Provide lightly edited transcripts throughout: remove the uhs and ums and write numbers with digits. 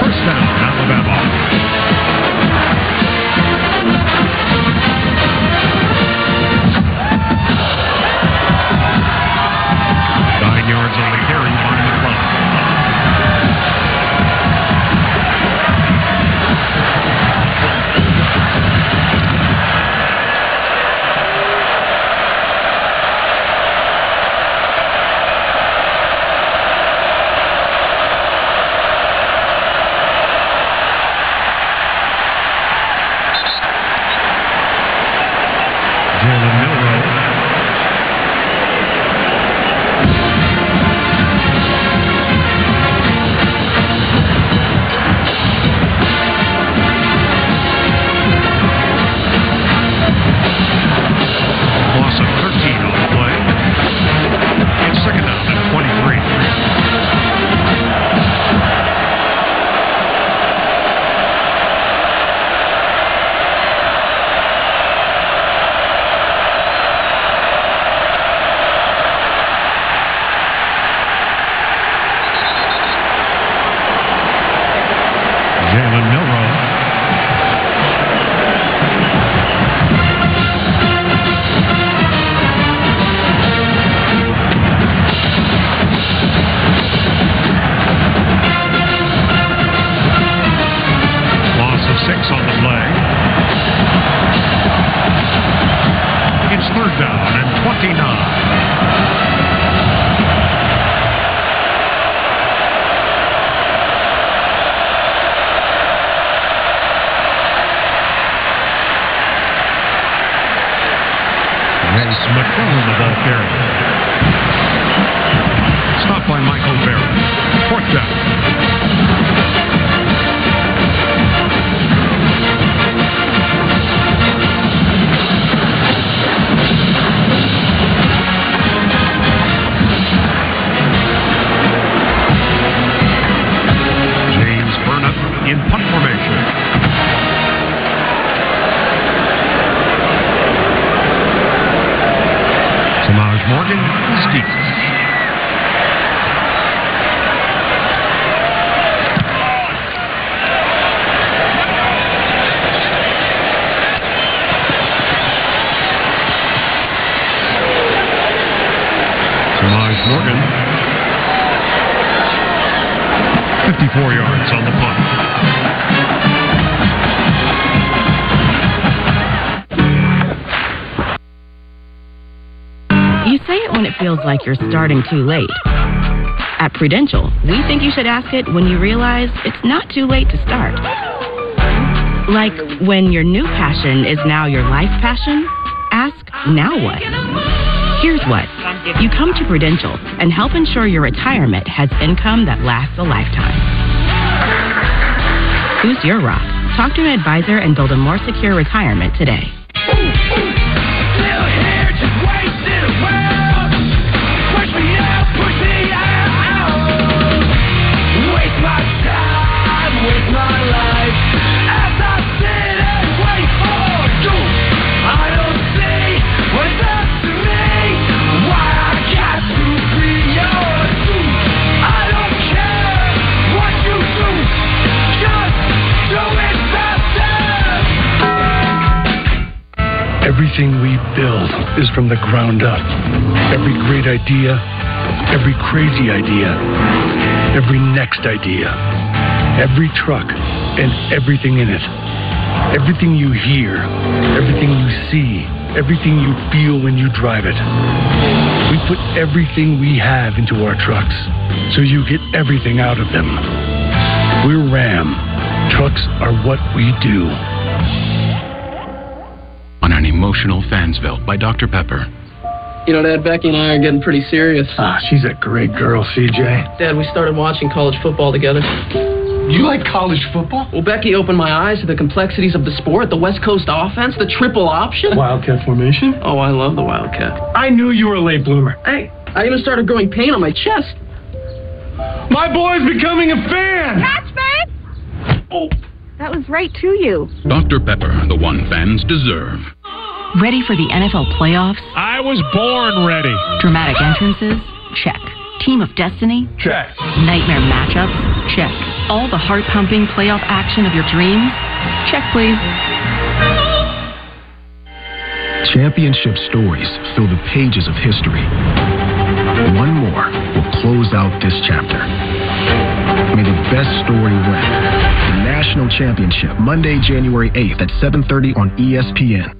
First down, Alabama. Like you're starting too late. At Prudential, we think you should ask it when you realize it's not too late to start. Like when your new passion is now your life passion, ask, now what? Here's what. You come to Prudential and help ensure your retirement has income that lasts a lifetime. Who's your rock? Talk to an advisor and build a more secure retirement today. Everything we build is from the ground up. Every great idea, every crazy idea, every next idea, every truck and everything in it. Everything you hear, everything you see, everything you feel when you drive it. We put everything we have into our trucks so you get everything out of them. We're Ram. Trucks are what we do. On an emotional Fansville by Dr. Pepper. You know, Dad, Becky and I are getting pretty serious. Ah, she's a great girl, CJ. Dad, we started watching college football together. You like college football? Well, Becky opened my eyes to the complexities of the sport, the West Coast offense, the triple option. Wildcat formation? Oh, I love the Wildcat. I knew you were a late bloomer. Hey, I even started growing pain on my chest. My boy's becoming a fan! Catch, babe! Oh. That was right to you. Dr. Pepper, the one fans deserve. Ready for the NFL playoffs? I was born ready. Dramatic entrances? Check. Team of Destiny? Check. Nightmare matchups? Check. All the heart-pumping playoff action of your dreams? Check, please. Championship stories fill the pages of history. One more will close out this chapter. May the best story win. The National Championship, Monday, January 8th at 7:30 on ESPN.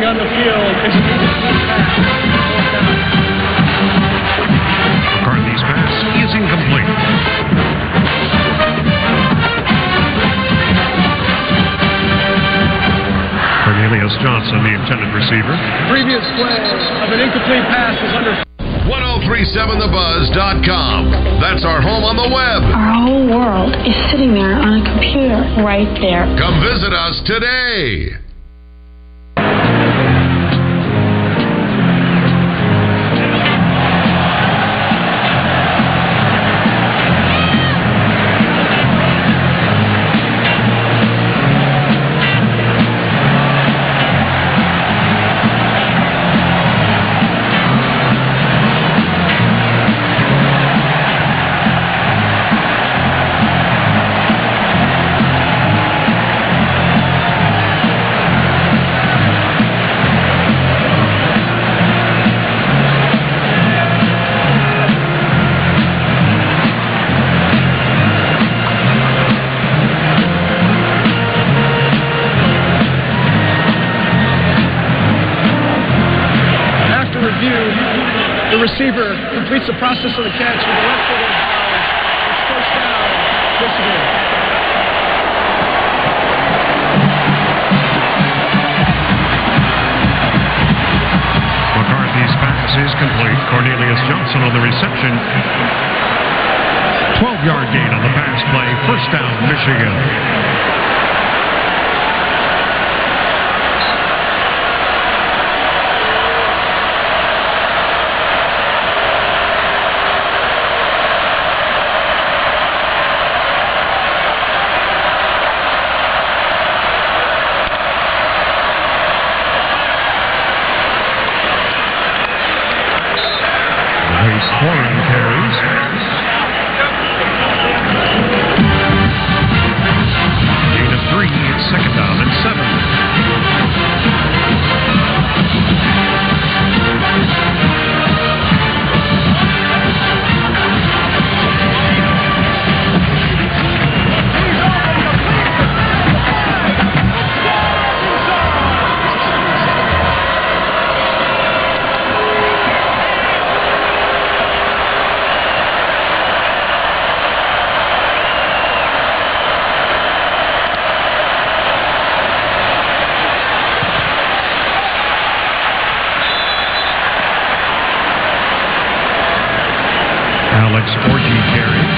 On the field. McCartney's pass is incomplete. Cornelius Johnson, the intended receiver. Previous flag of an incomplete pass was under 1037thebuzz.com. That's our home on the web. Our whole world is sitting there on a computer right there. Come visit us today. Receiver completes the process of the catch with the left foot in bounds. It's first down. Michigan. McCarthy's pass is complete. Cornelius Johnson on the reception. 12-yard gain on the pass play. First down, Michigan. Carries. Alex, 14 carries.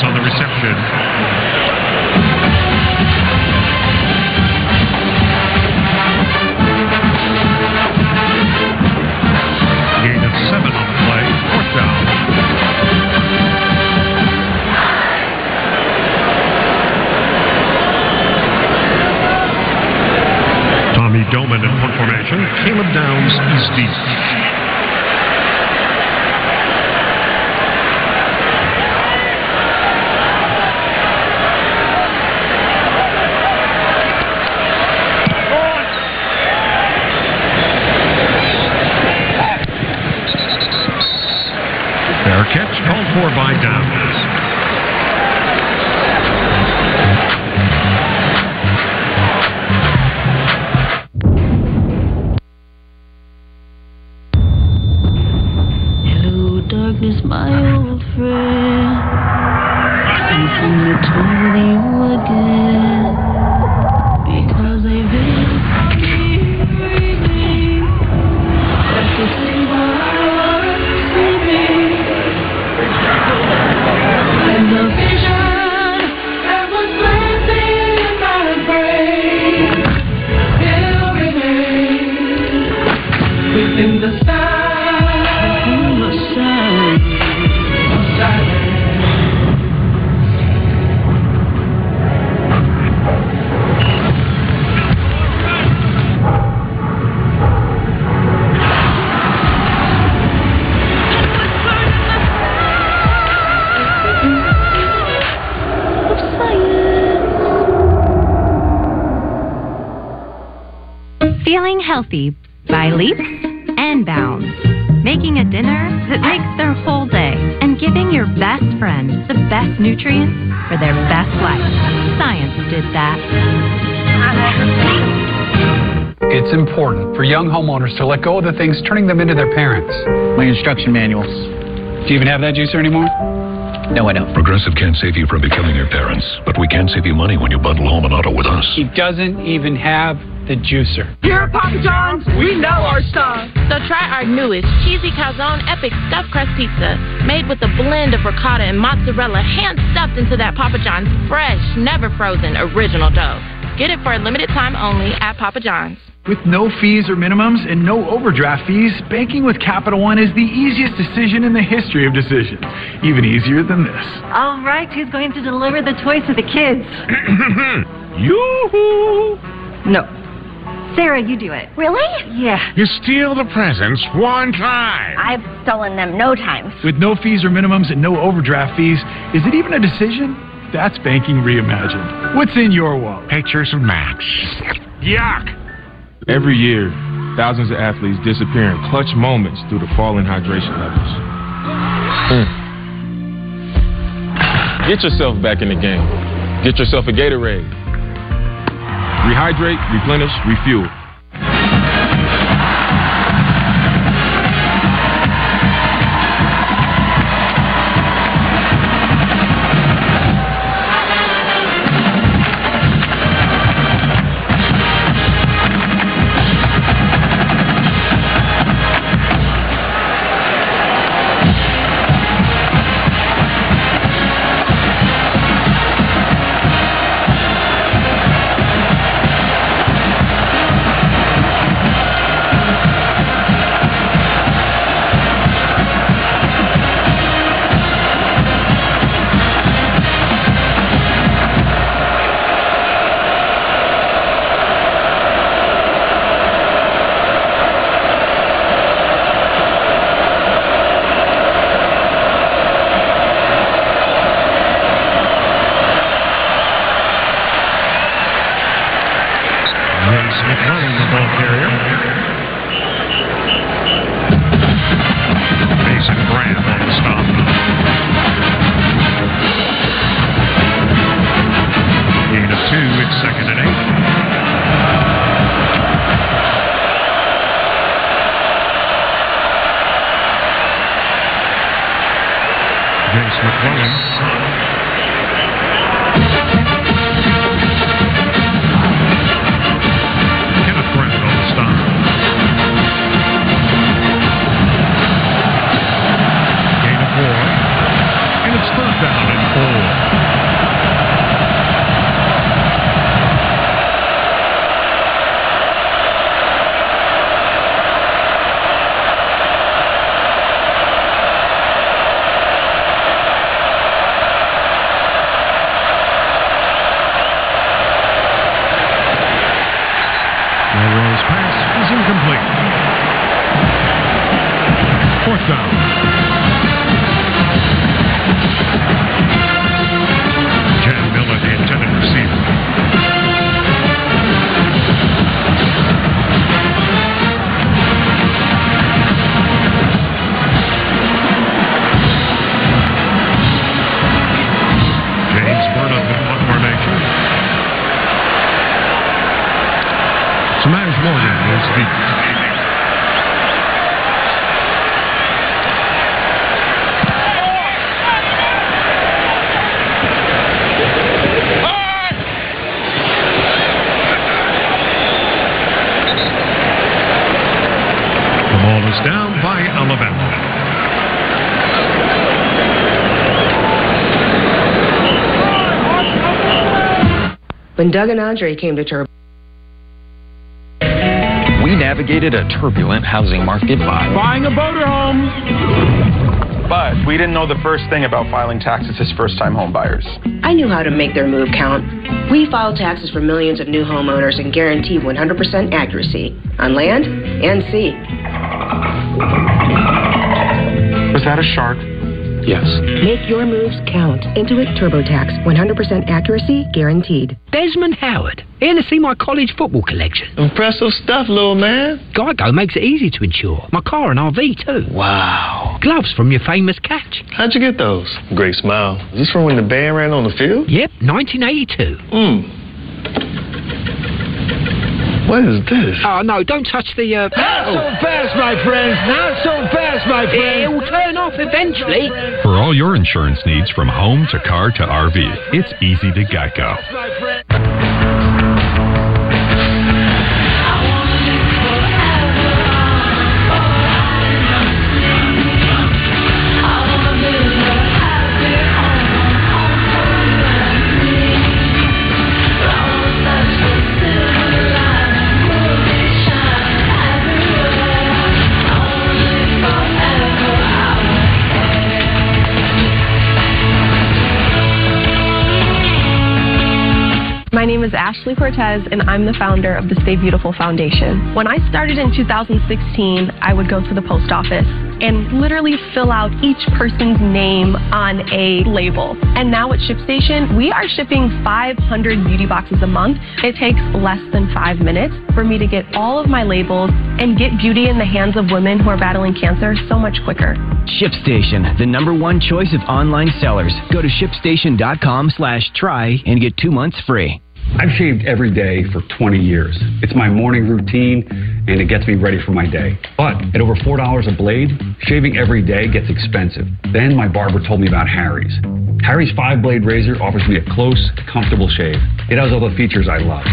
On the reception. Gain of 7 on the play. Fourth down. Tommy Doman in punt formation. Caleb Downs is deep. Healthy by leaps and bounds. Making a dinner that makes their whole day and giving your best friend the best nutrients for their best life. Science did that. It's important for young homeowners to let go of the things turning them into their parents. My instruction manuals. Do you even have that juicer anymore? No, I don't. Progressive can't save you from becoming your parents, but we can save you money when you bundle home and auto with us. He doesn't even have the juicer. Here at Papa John's, we know our stuff. So try our newest Cheesy Calzone Epic Stuffed Crust Pizza, made with a blend of ricotta and mozzarella, hand-stuffed into that Papa John's fresh, never-frozen original dough. Get it for a limited time only at Papa John's. With no fees or minimums and no overdraft fees, banking with Capital One is the easiest decision in the history of decisions. Even easier than this. All right, who's going to deliver the toys to the kids? Yoo-hoo! No. Sarah, you do it. Really? Yeah. You steal the presents one time. I've stolen them no times. With no fees or minimums and no overdraft fees, is it even a decision? That's banking reimagined. What's in your wallet? Pictures of Max. Yuck! Every year, thousands of athletes disappear in clutch moments due to falling hydration levels. Get yourself back in the game. Get yourself a Gatorade. Rehydrate, replenish, refuel. Jace McClellan. When Doug and Andre came to Turbo, we navigated a turbulent housing market by buying a boater home. But we didn't know the first thing about filing taxes as first-time home buyers. I knew how to make their move count. We file taxes for millions of new homeowners and guarantee 100% accuracy on land and sea. Was that a shark? Yes. Make your moves count. Intuit TurboTax. 100% accuracy guaranteed. Desmond Howard. Here to see my college football collection. Impressive stuff, little man. Geico makes it easy to insure. My car and RV, too. Wow. Gloves from your famous catch. How'd you get those? Great smile. Is this from when the band ran on the field? Yep, 1982. What is this? Oh, no, don't touch the... Not so fast, my friends! Not so fast, my friends! It will turn off eventually. For all your insurance needs, from home to car to RV, it's easy to Geico. My name is Ashley Cortez, and I'm the founder of the Stay Beautiful Foundation. When I started in 2016, I would go to the post office and literally fill out each person's name on a label. And now at ShipStation, we are shipping 500 beauty boxes a month. It takes less than 5 minutes for me to get all of my labels and get beauty in the hands of women who are battling cancer so much quicker. ShipStation, the #1 choice of online sellers. Go to ShipStation.com/try and get 2 months free. I've shaved every day for 20 years. It's my morning routine, and it gets me ready for my day. But at over $4 a blade, shaving every day gets expensive. Then my barber told me about Harry's. Harry's 5-blade razor offers me a close, comfortable shave. It has all the features I love.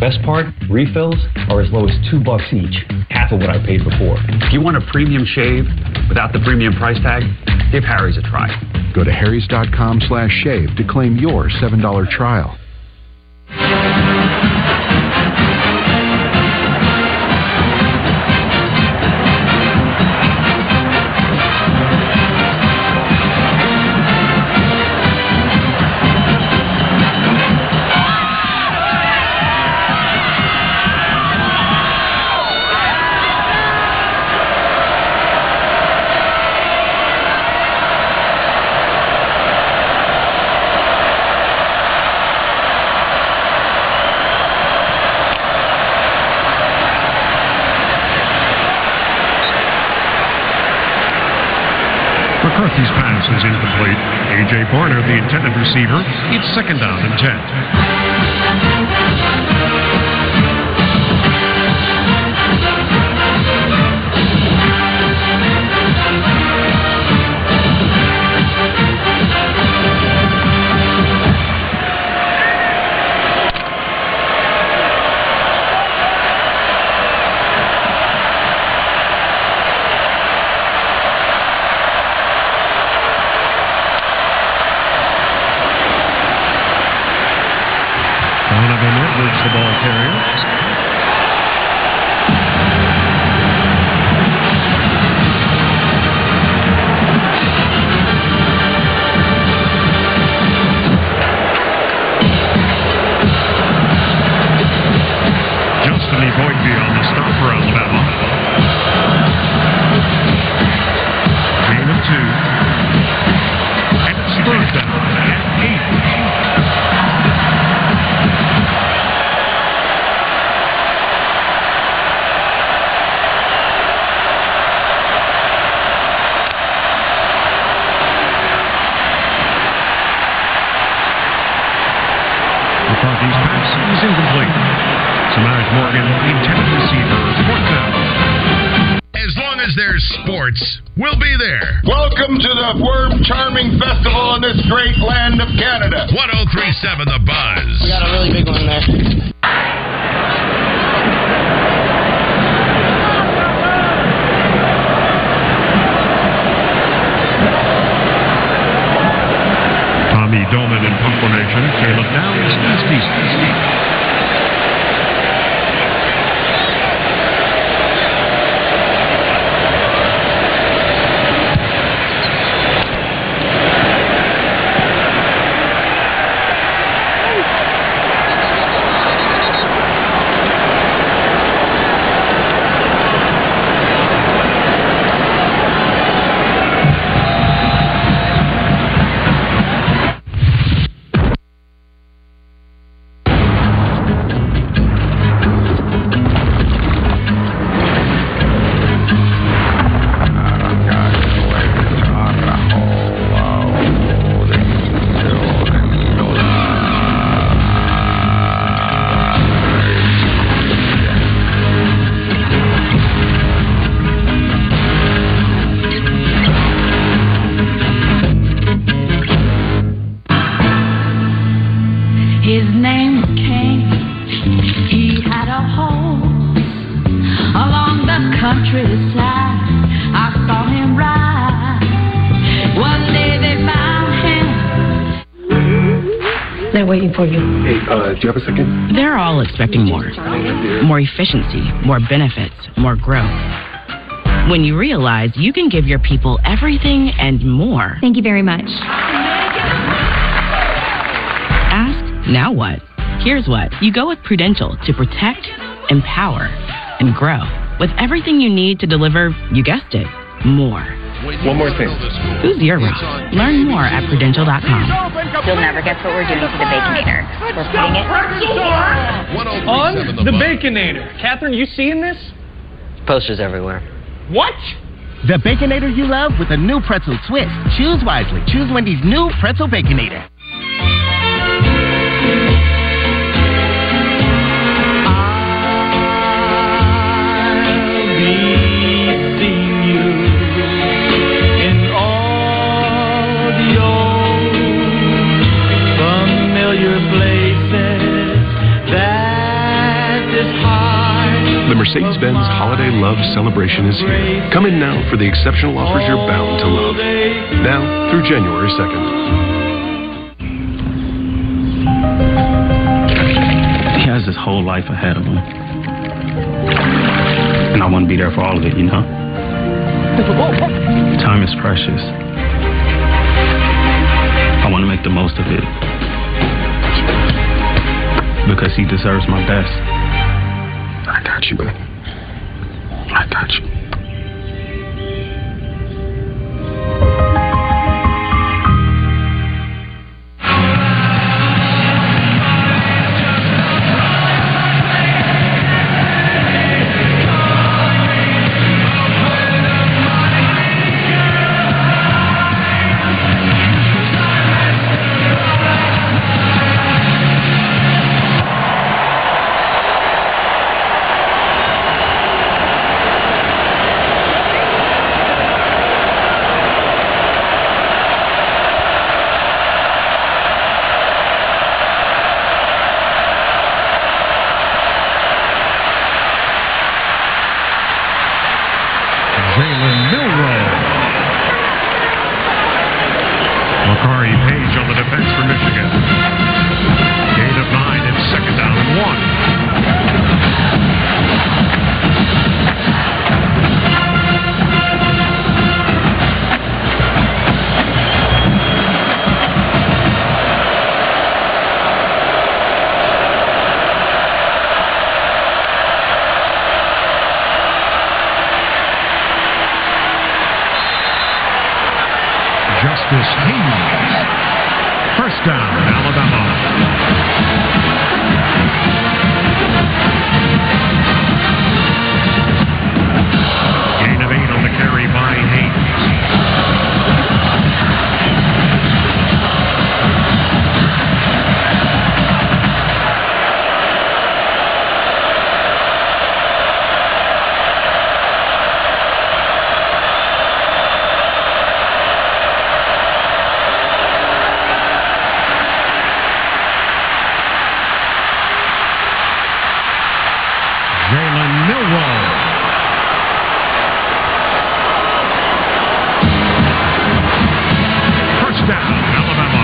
Best part, refills are as low as $2 each, half of what I paid before. If you want a premium shave without the premium price tag, give Harry's a try. Go to harrys.com/shave to claim your $7 trial. McCarthy's pass is incomplete. A.J. Barner, the intended receiver, it's 2nd down and 10. Edwards, the ball carrier. We'll be there. Welcome to the Worm Charming Festival in this great land of Canada. 103.7 The Buzz. We got a really big one there. Tommy Dolan in punt formation. Caleb Downs, nasty. Do you have a second? They're all expecting more. More efficiency, more benefits, more growth. When you realize you can give your people everything and more. Thank you very much. Ask, now what? Here's what. You go with Prudential to protect, empower, and grow. With everything you need to deliver, you guessed it, more. One more thing. Who's your rock? Learn more at Prudential.com. You'll never guess what we're doing to the Baconator. We're putting it on the Baconator. Catherine, you seeing this? Posters everywhere. What? The Baconator you love with a new pretzel twist. Choose wisely. Choose Wendy's new pretzel Baconator. Mercedes-Benz Holiday Love Celebration is here. Come in now for the exceptional offers you're bound to love. Now through January 2nd. He has his whole life ahead of him. And I want to be there for all of it, you know? Time is precious. I want to make the most of it. Because he deserves my best. I got you, buddy. I got you. Page on the defense for Michigan. Gain of 9 and second down and 1. Justice Hayes. First down, Alabama. Gain of 8 on the carry by Jalen Milroe. First down, Alabama.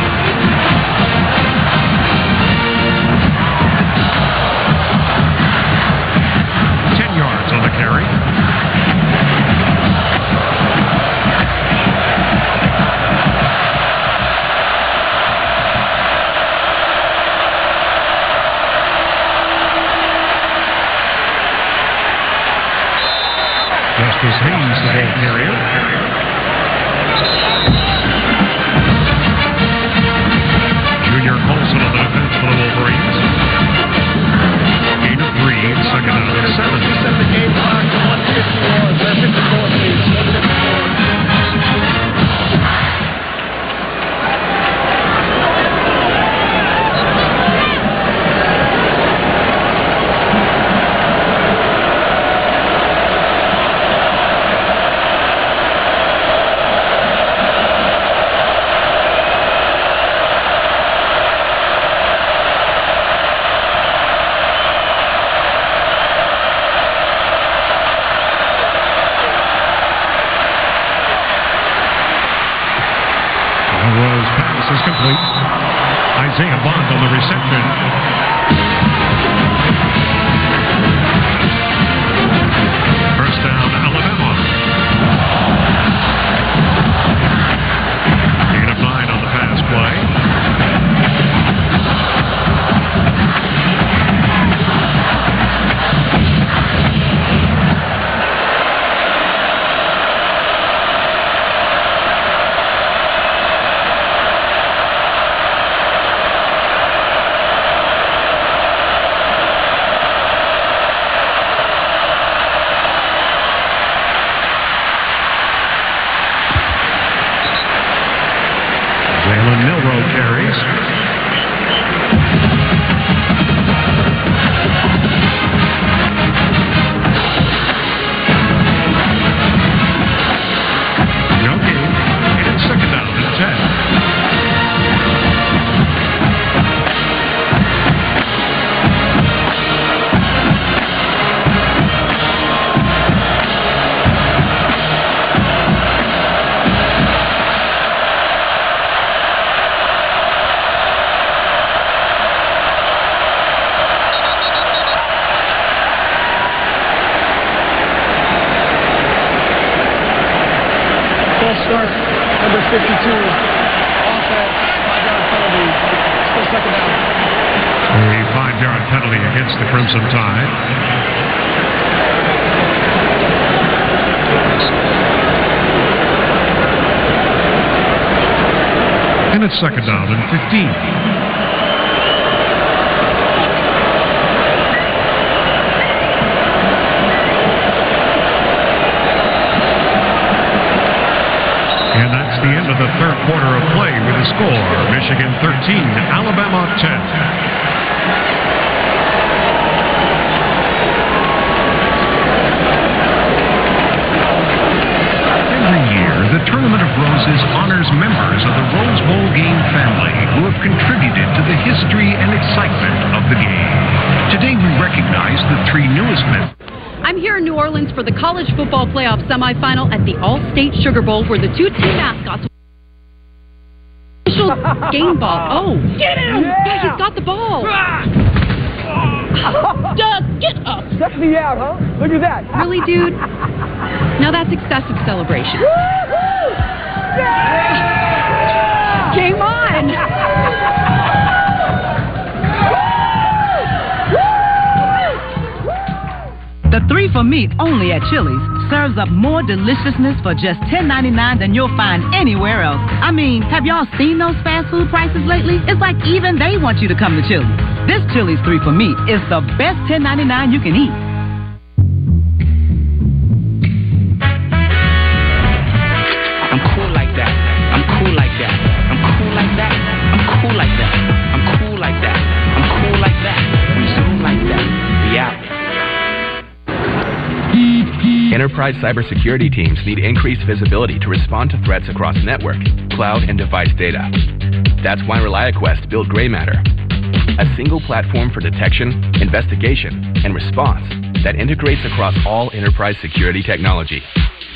Ten yards on the carry. Is Hayes the head carrier. Junior Colson on the defense for the Wolverines. Gain of 3, second and 7. Set the game clock to 154. They're 54 feet. 52 offense, 5-yard penalty, still second down. A 5-yard penalty against the Crimson Tide. And it's second down and 15. The end of the third quarter of play with a score. Michigan 13, Alabama 10. Every year, the Tournament of Roses honors members of the Rose Bowl game family who have contributed to the history and excitement of the game. Today, we recognize the 3 newest members. I'm here in New Orleans for the college football playoff semifinal at the All-State Sugar Bowl, where the 2 team mascots official game ball. Oh, get him! Yeah. Yeah, he's got the ball. Doug, get up! Check me out, huh? Look at that! Really, dude? Now that's excessive celebration. Woo-hoo! Yeah! Game on! The 3 for meat only at Chili's serves up more deliciousness for just $10.99 than you'll find anywhere else. I mean, have y'all seen those fast food prices lately? It's like even they want you to come to Chili's. This Chili's 3 for meat is the best $10.99 you can eat. Enterprise cybersecurity teams need increased visibility to respond to threats across network, cloud, and device data. That's why ReliaQuest built Gray Matter, a single platform for detection, investigation, and response that integrates across all enterprise security technology,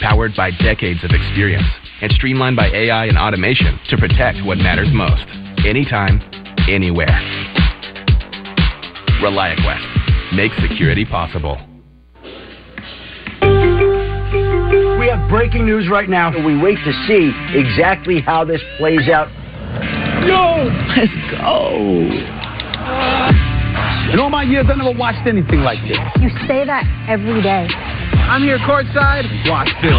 powered by decades of experience and streamlined by AI and automation to protect what matters most, anytime, anywhere. ReliaQuest. Make security possible. We have breaking news right now, and we wait to see exactly how this plays out. No! Let's go! In all my years, I never watched anything like this. You say that every day. I'm here courtside. Watch this.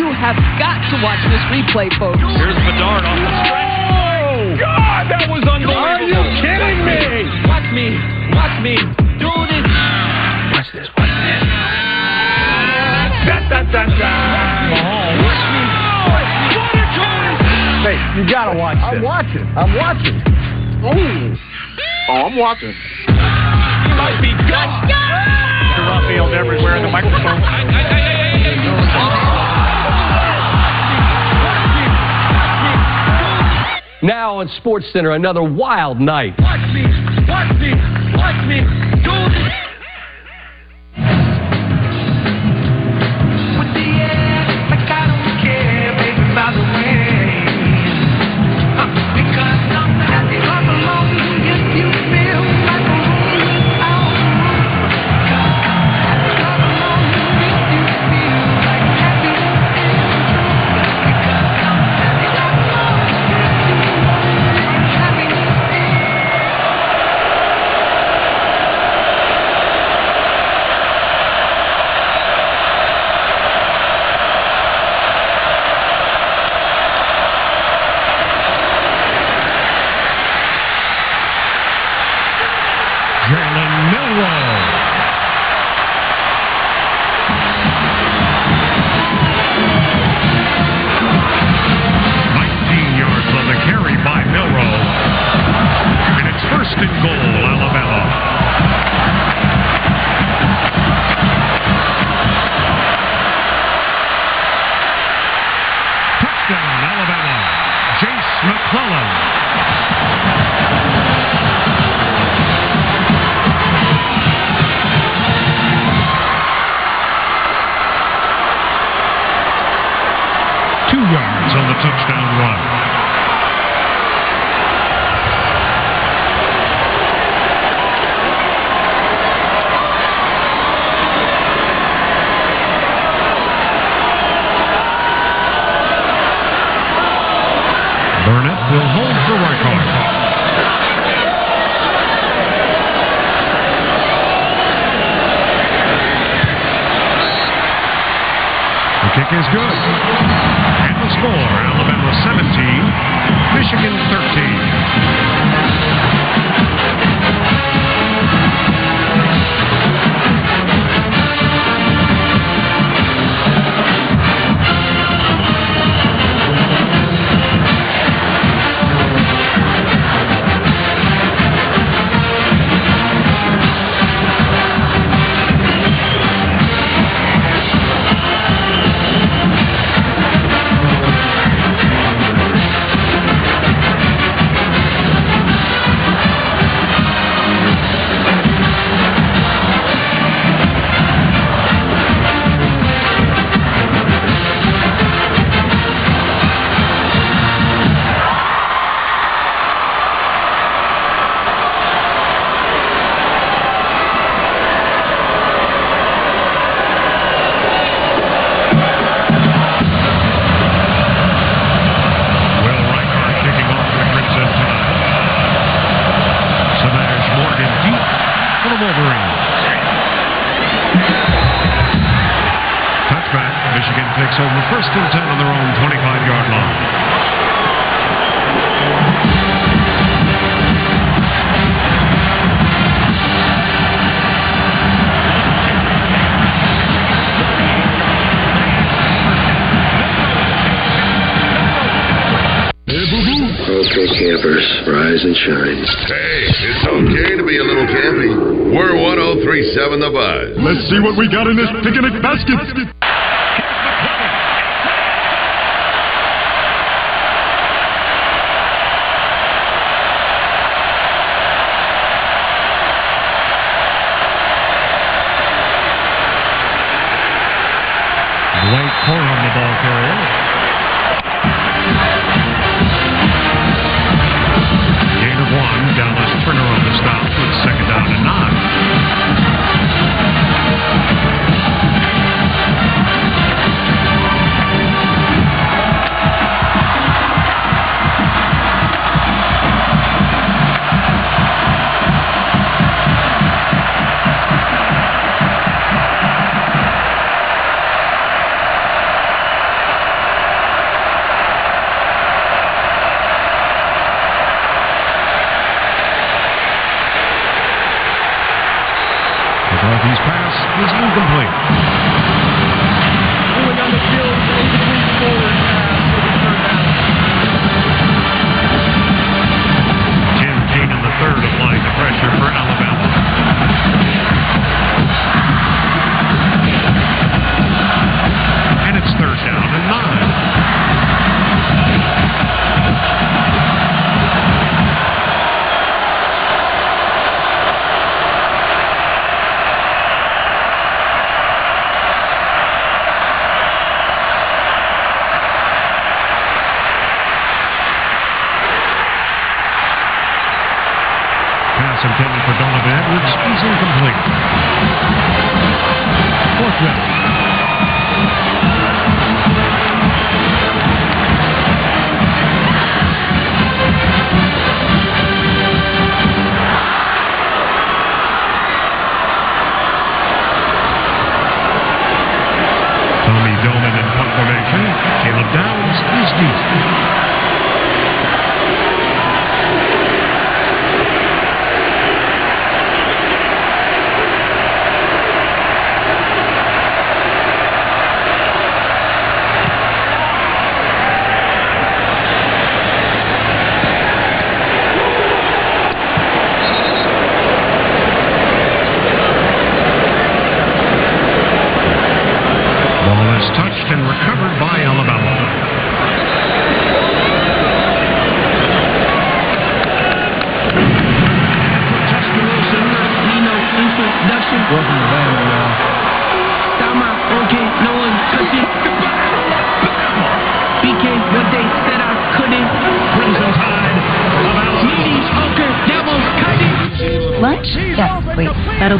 You have got to watch this replay, folks. Here's Bedard on the stretch. Oh! God, that was unbelievable! Are you kidding me? Watch me. Watch me. Do this. Watch this. Watch this. Hey, you gotta watch this. I'm watching. Oh, I'm watching. He might be gone. Raphael's everywhere in the microphone. Now on SportsCenter, another wild night. Watch me. Do this. first and 10 on their own 25-yard line. Okay, campers, rise and shine. Hey, it's okay to be a little campy. We're 1037 The Buzz. Let's see what we got in this picnic basket. Late corner on the ball carrier.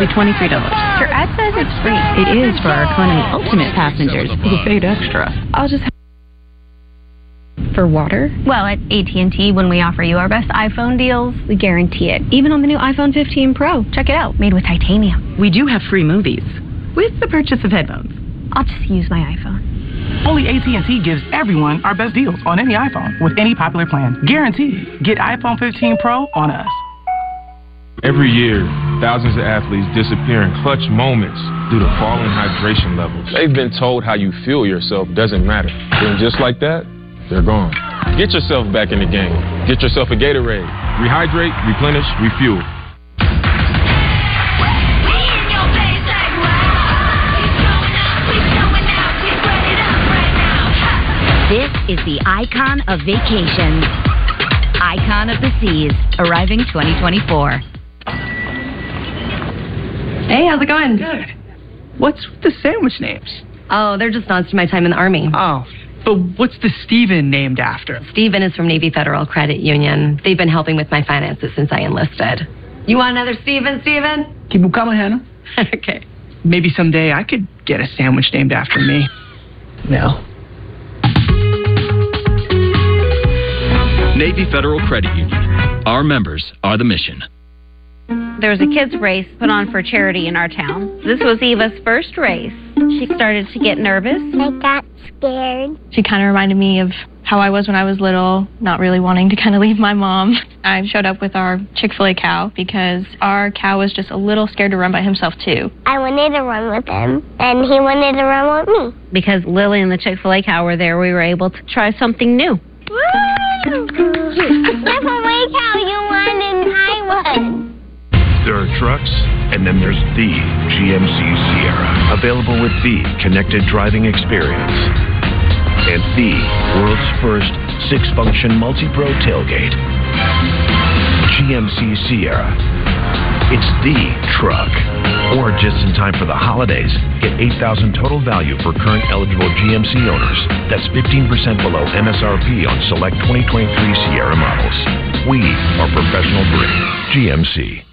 $23. Your ad says it's free. It is for our economy ultimate passengers who paid extra. I'll just have for water? Well, at AT&T, when we offer you our best iPhone deals, we guarantee it. Even on the new iPhone 15 Pro. Check it out. Made with titanium. We do have free movies with the purchase of headphones. I'll just use my iPhone. Only AT&T gives everyone our best deals on any iPhone with any popular plan. Guaranteed. Get iPhone 15 Pro on us. Every year, thousands of athletes disappear in clutch moments due to falling hydration levels. They've been told how you feel yourself doesn't matter. Then just like that, they're gone. Get yourself back in the game. Get yourself a Gatorade. Rehydrate, replenish, refuel. This is the icon of vacations. Icon of the Seas, arriving 2024. Hey, how's it going? Good. What's with the sandwich names? Oh, they're just nods to my time in the Army. Oh, but what's the Steven named after? Steven is from Navy Federal Credit Union. They've been helping with my finances since I enlisted. You want another Steven, Steven? Keep coming, Hannah. Okay. Maybe someday I could get a sandwich named after me. No. Navy Federal Credit Union. Our members are the mission. There was a kids' race put on for charity in our town. This was Eva's first race. She started to get nervous. I got scared. She kind of reminded me of how I was when I was little, not really wanting to kind of leave my mom. I showed up with our Chick-fil-A cow because our cow was just a little scared to run by himself, too. I wanted to run with him, and he wanted to run with me. Because Lily and the Chick-fil-A cow were there, we were able to try something new. Woo! Chick-fil-A cow, you won in Highwood. There are trucks, and then there's the GMC Sierra. Available with the connected driving experience. And the world's first 6-function multi-pro tailgate. GMC Sierra. It's the truck. Or just in time for the holidays, get $8,000 total value for current eligible GMC owners. That's 15% below MSRP on select 2023 Sierra models. We are professional grade GMC.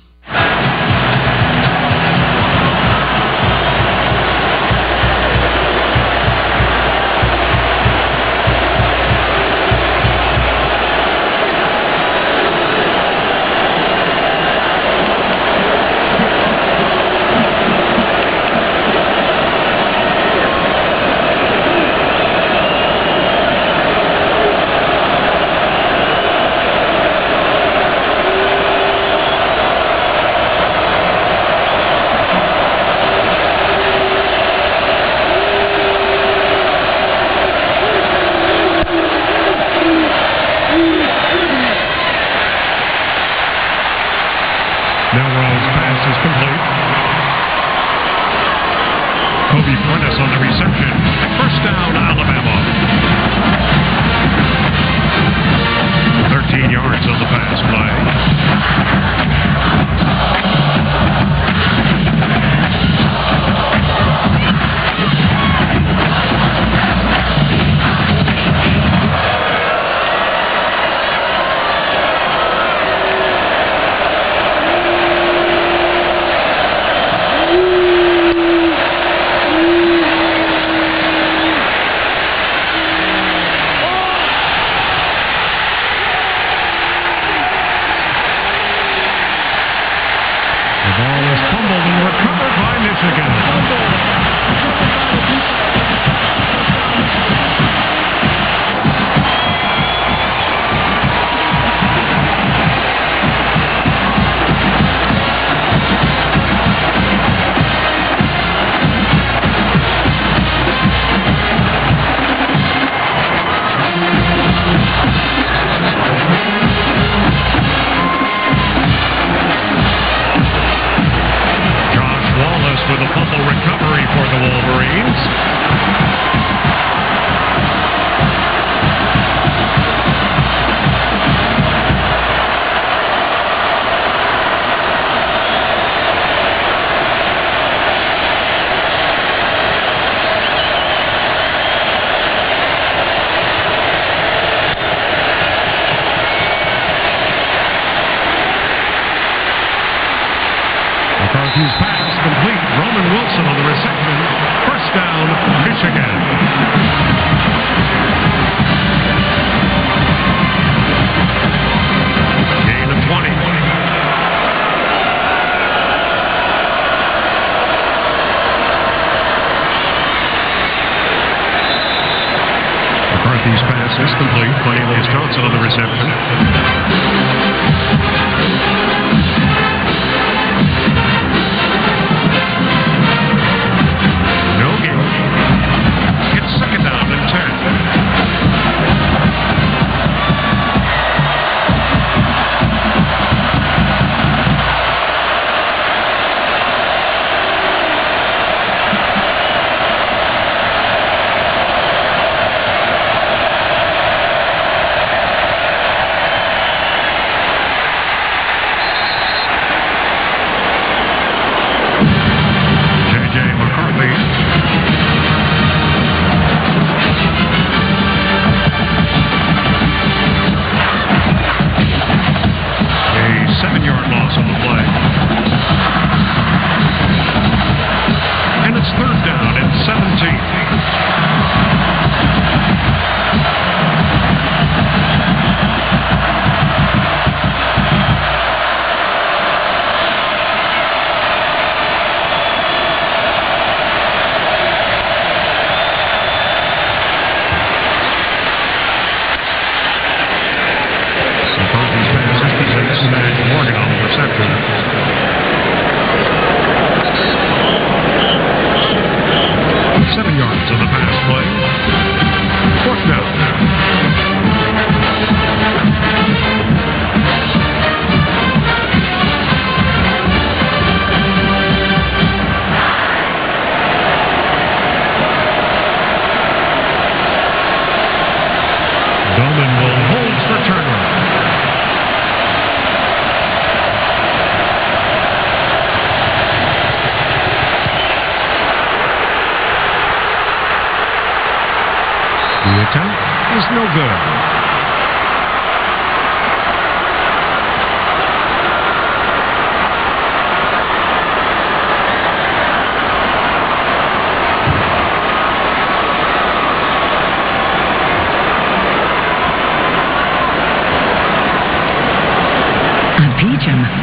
good.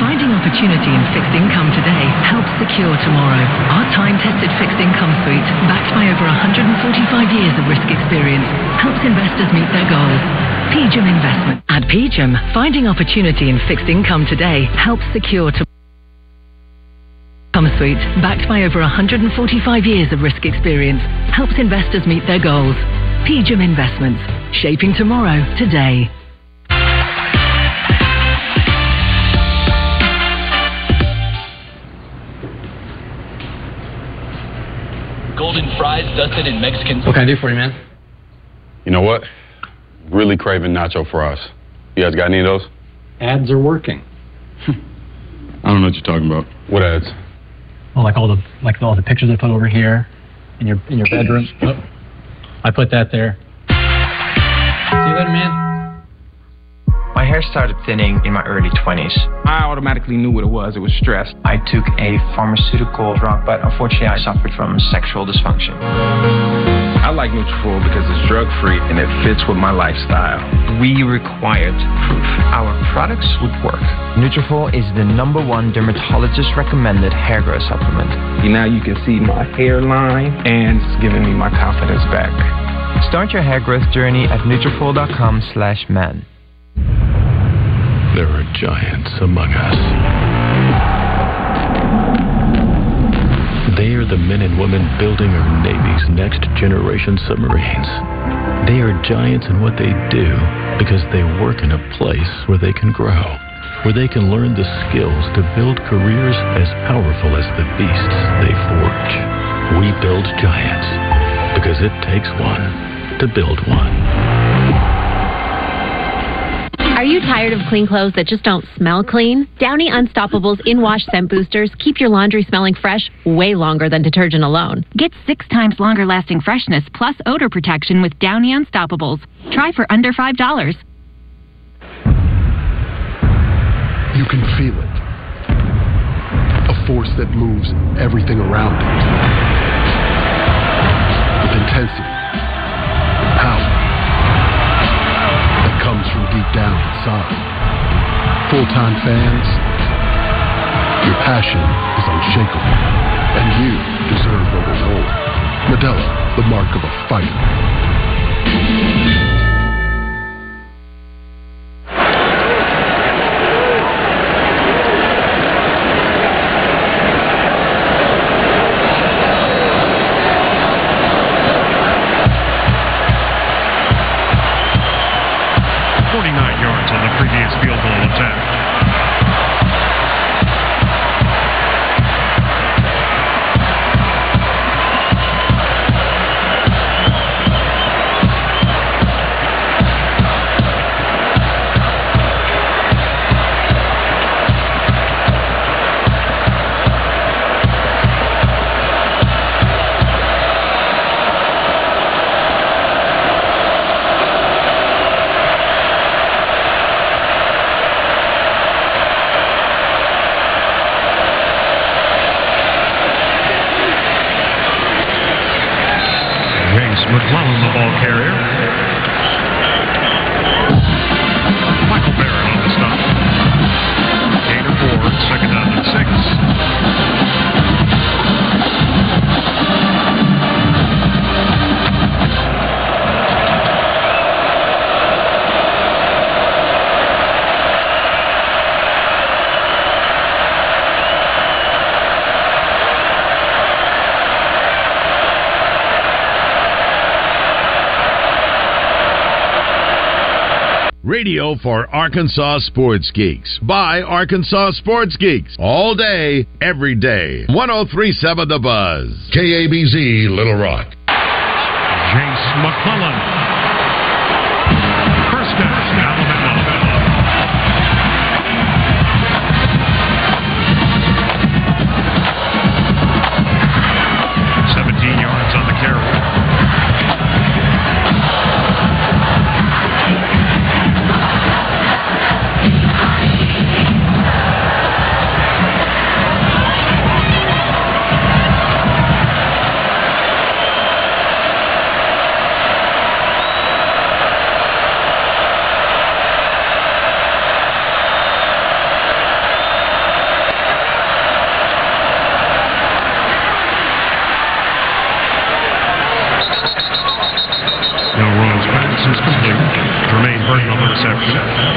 Finding opportunity in fixed income today helps secure tomorrow. Our time-tested fixed income suite, backed by over 145 years of risk experience, helps investors meet their goals. PGM Investments. At PGM, finding opportunity in fixed income today helps secure tomorrow. Suite, backed by over 145 years of risk experience, helps investors meet their goals. PGM Investments. Shaping tomorrow, today. Fries dusted in Mexican. What can I do for you, man? You know what? Really craving nacho fries. You guys got any of those? Ads are working. I don't know what you're talking about. What ads? Well, like all the pictures I put over here in your bedroom. Oh, I put that there. See you later, man. My hair started thinning in my early 20s. I automatically knew what it was. It was stress. I took a pharmaceutical drug, but unfortunately I suffered from sexual dysfunction. I like Nutrafol because it's drug-free and it fits with my lifestyle. We required proof our products would work. Nutrafol is the #1 dermatologist-recommended hair growth supplement. Now you can see my hairline and it's giving me my confidence back. Start your hair growth journey at Nutrafol.com/men. There are giants among us. They are the men and women building our Navy's next generation submarines. They are giants in what they do because they work in a place where they can grow, where they can learn the skills to build careers as powerful as the beasts they forge. We build giants because it takes one to build one. Are you tired of clean clothes that just don't smell clean? Downy Unstoppables in-wash scent boosters keep your laundry smelling fresh way longer than detergent alone. Get 6 times longer lasting freshness plus odor protection with Downy Unstoppables. Try for under $5. You can feel it. A force that moves everything around it. With intensity. Comes from deep down inside. Full-time fans, your passion is unshakable, and you deserve a reward. Modelo, the mark of a fighter. Radio for Arkansas Sports Geeks by Arkansas Sports Geeks. All day, every day. 103.7 The Buzz. KABZ Little Rock. Jace McClellan. First down, Alabama. 17 yards on the carry. 7%.